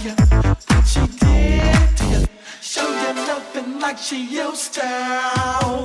to you, what she did to you. Show you nothing like she used to.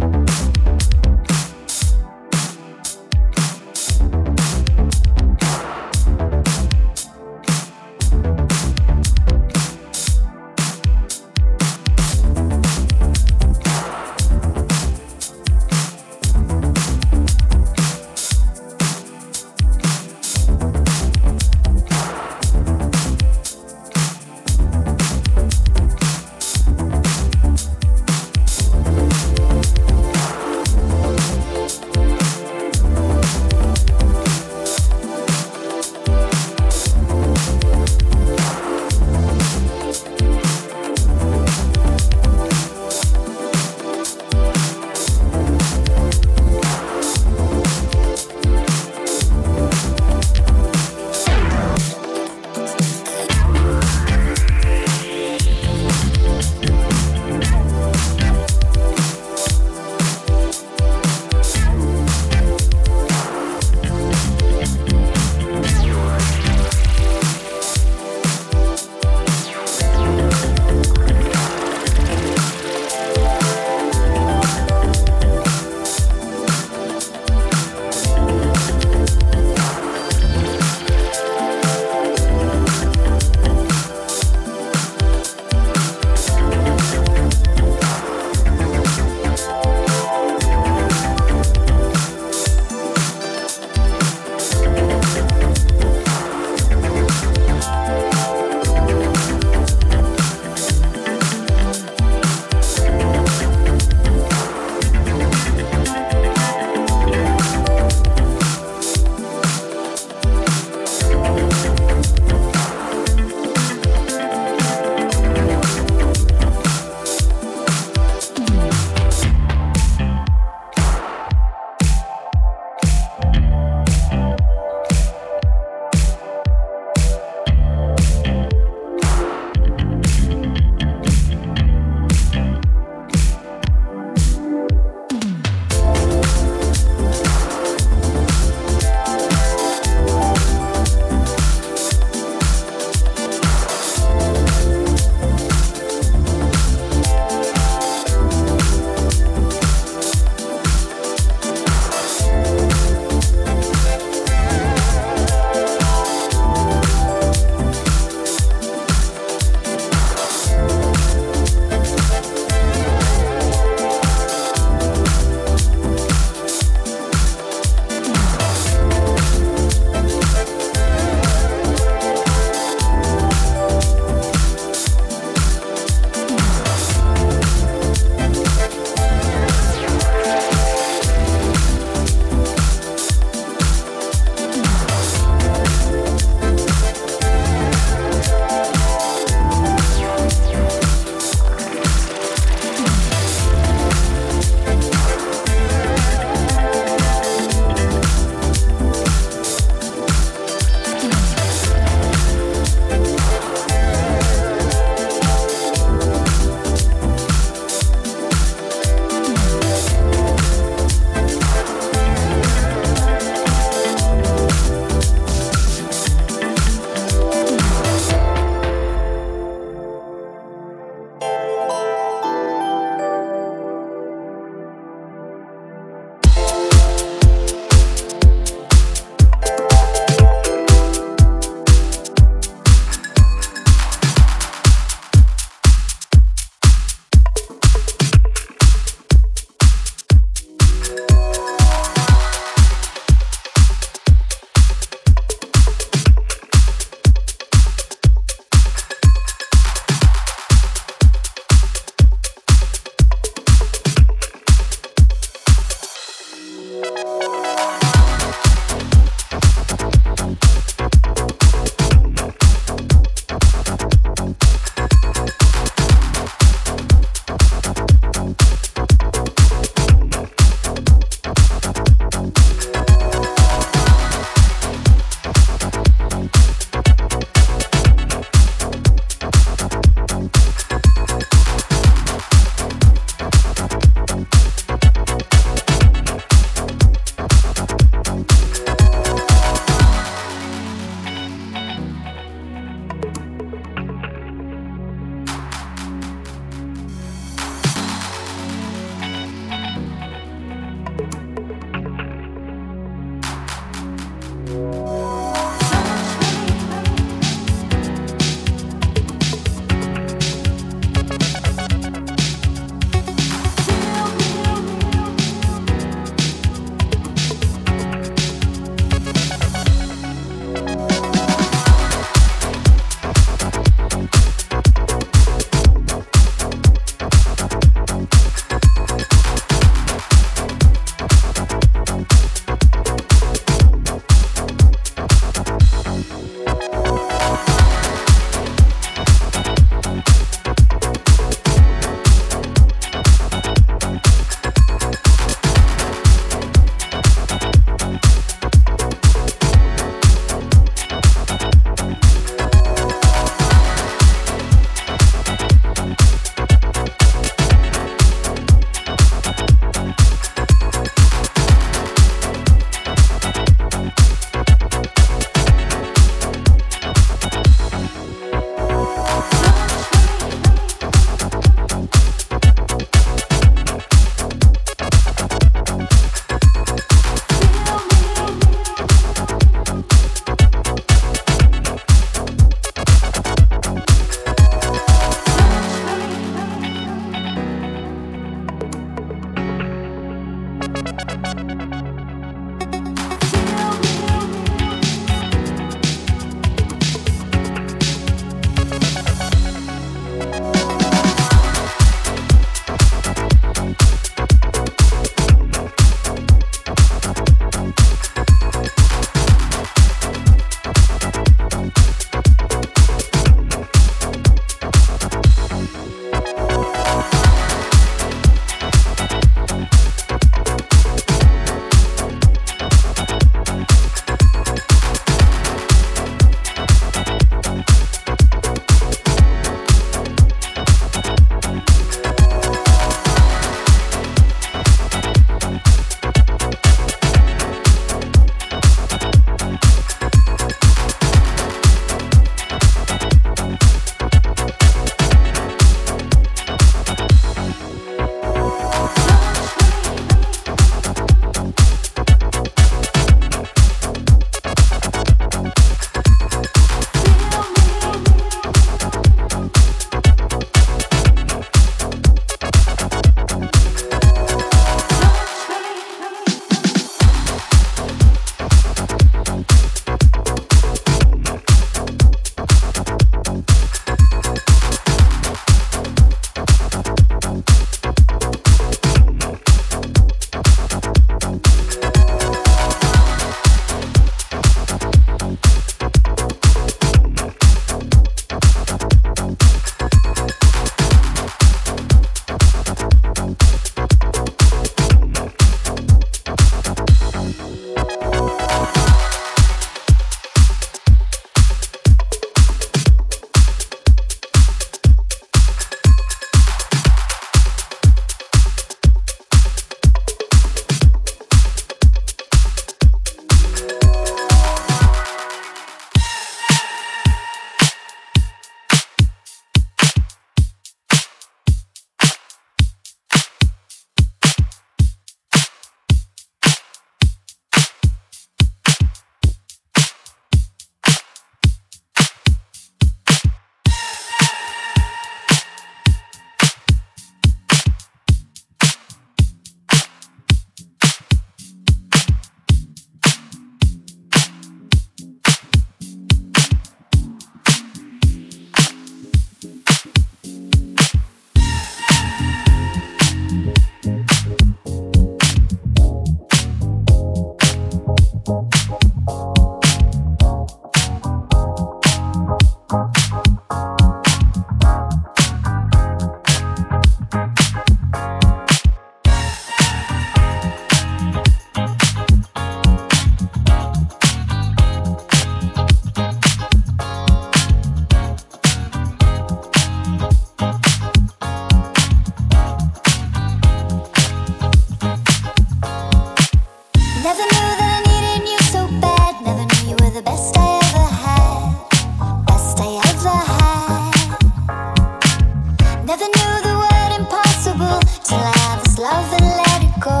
Never knew the word impossible till I had this love and let it go.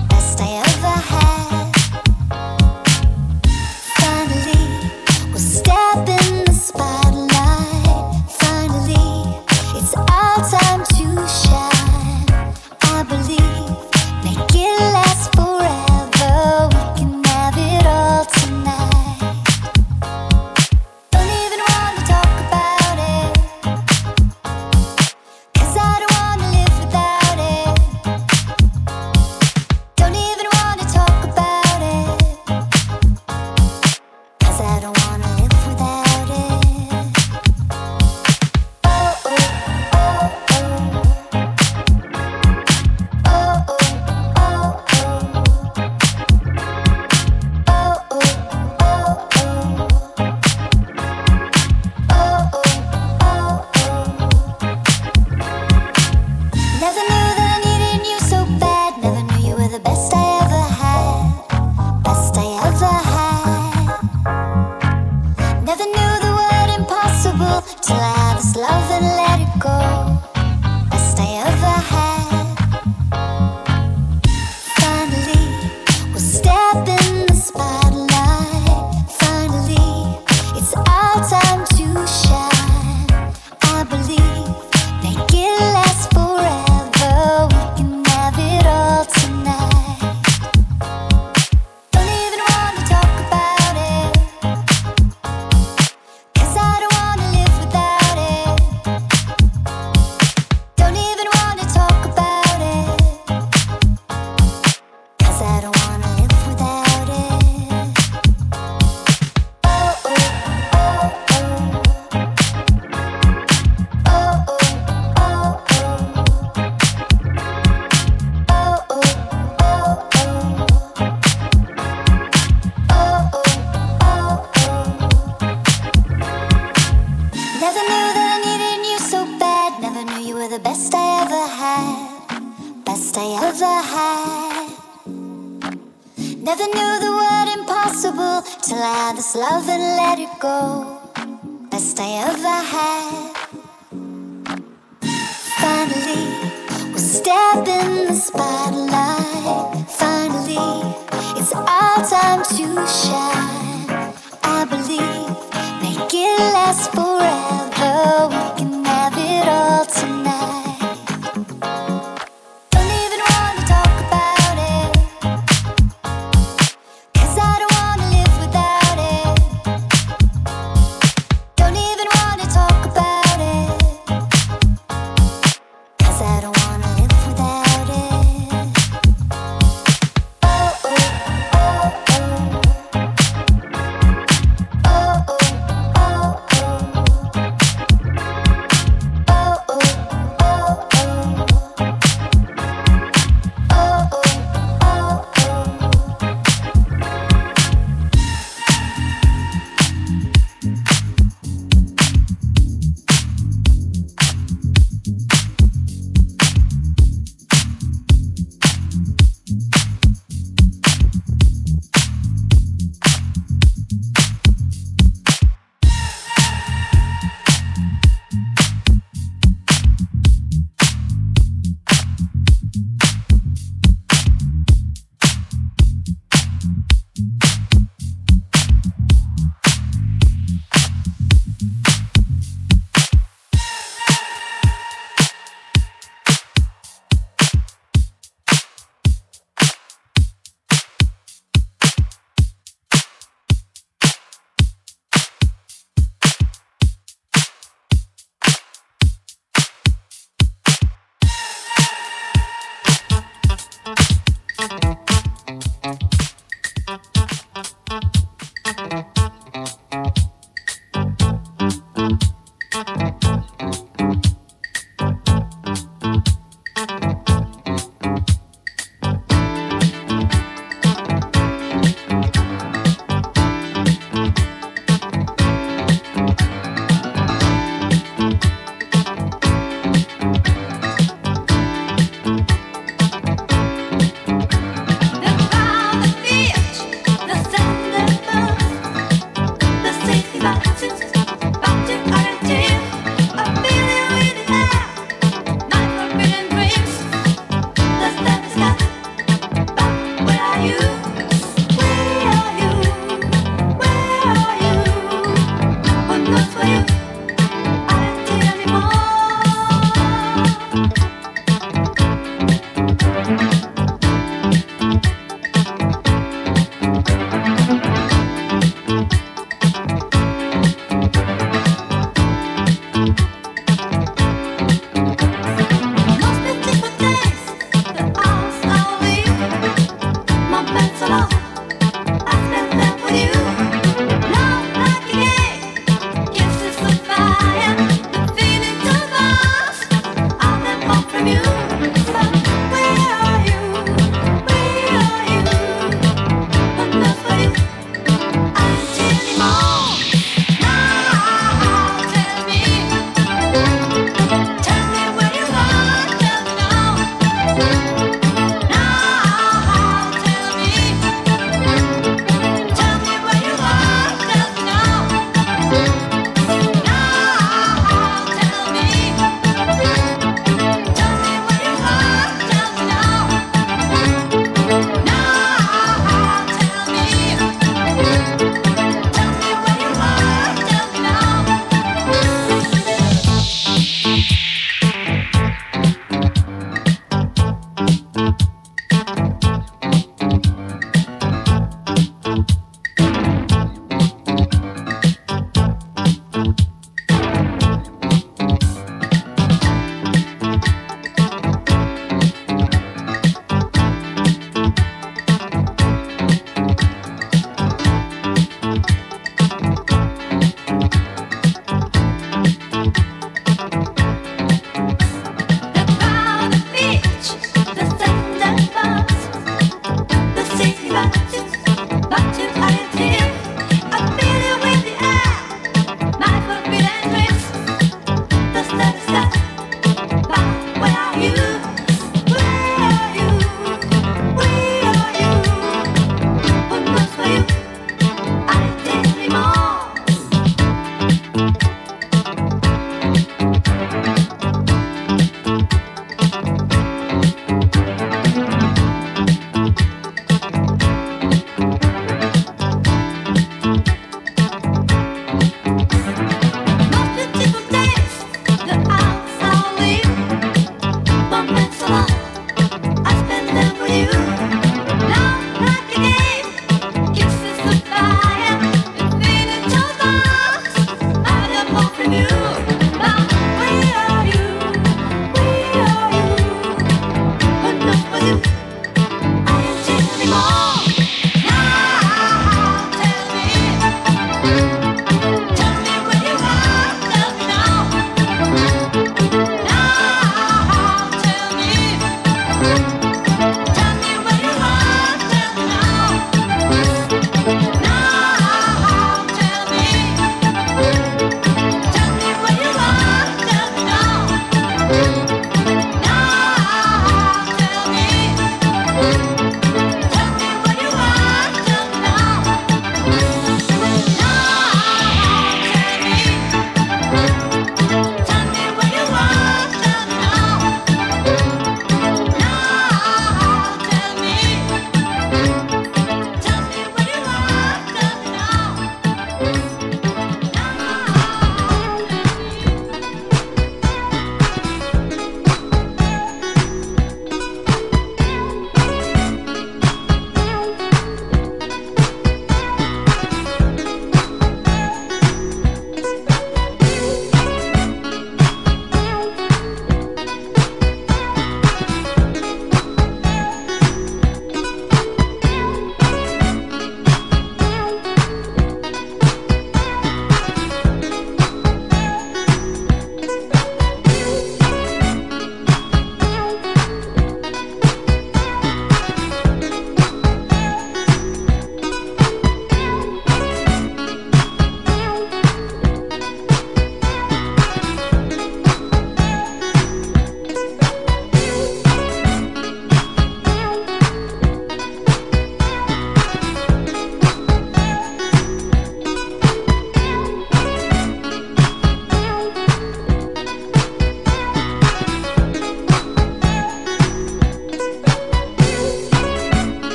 Best I ever had. Finally, we'll step in the spotlight. Finally, it's our time to shine. I believe, make it last forever. We can have it all tonight. Till I have this love and let it go. Best I ever had. Finally, we'll step in the spotlight. Finally, it's our time to shine. I believe, make it last forever. We can have it all tonight. Don't even want to talk about it, 'cause I don't wanna live. Never knew that I needed you so bad. Never knew you were the best I ever had. Best I ever had. Never knew the word impossible till I had this love and let it go. Best I ever had. Finally, we'll step in the spotlight. Finally, it's our time to shine.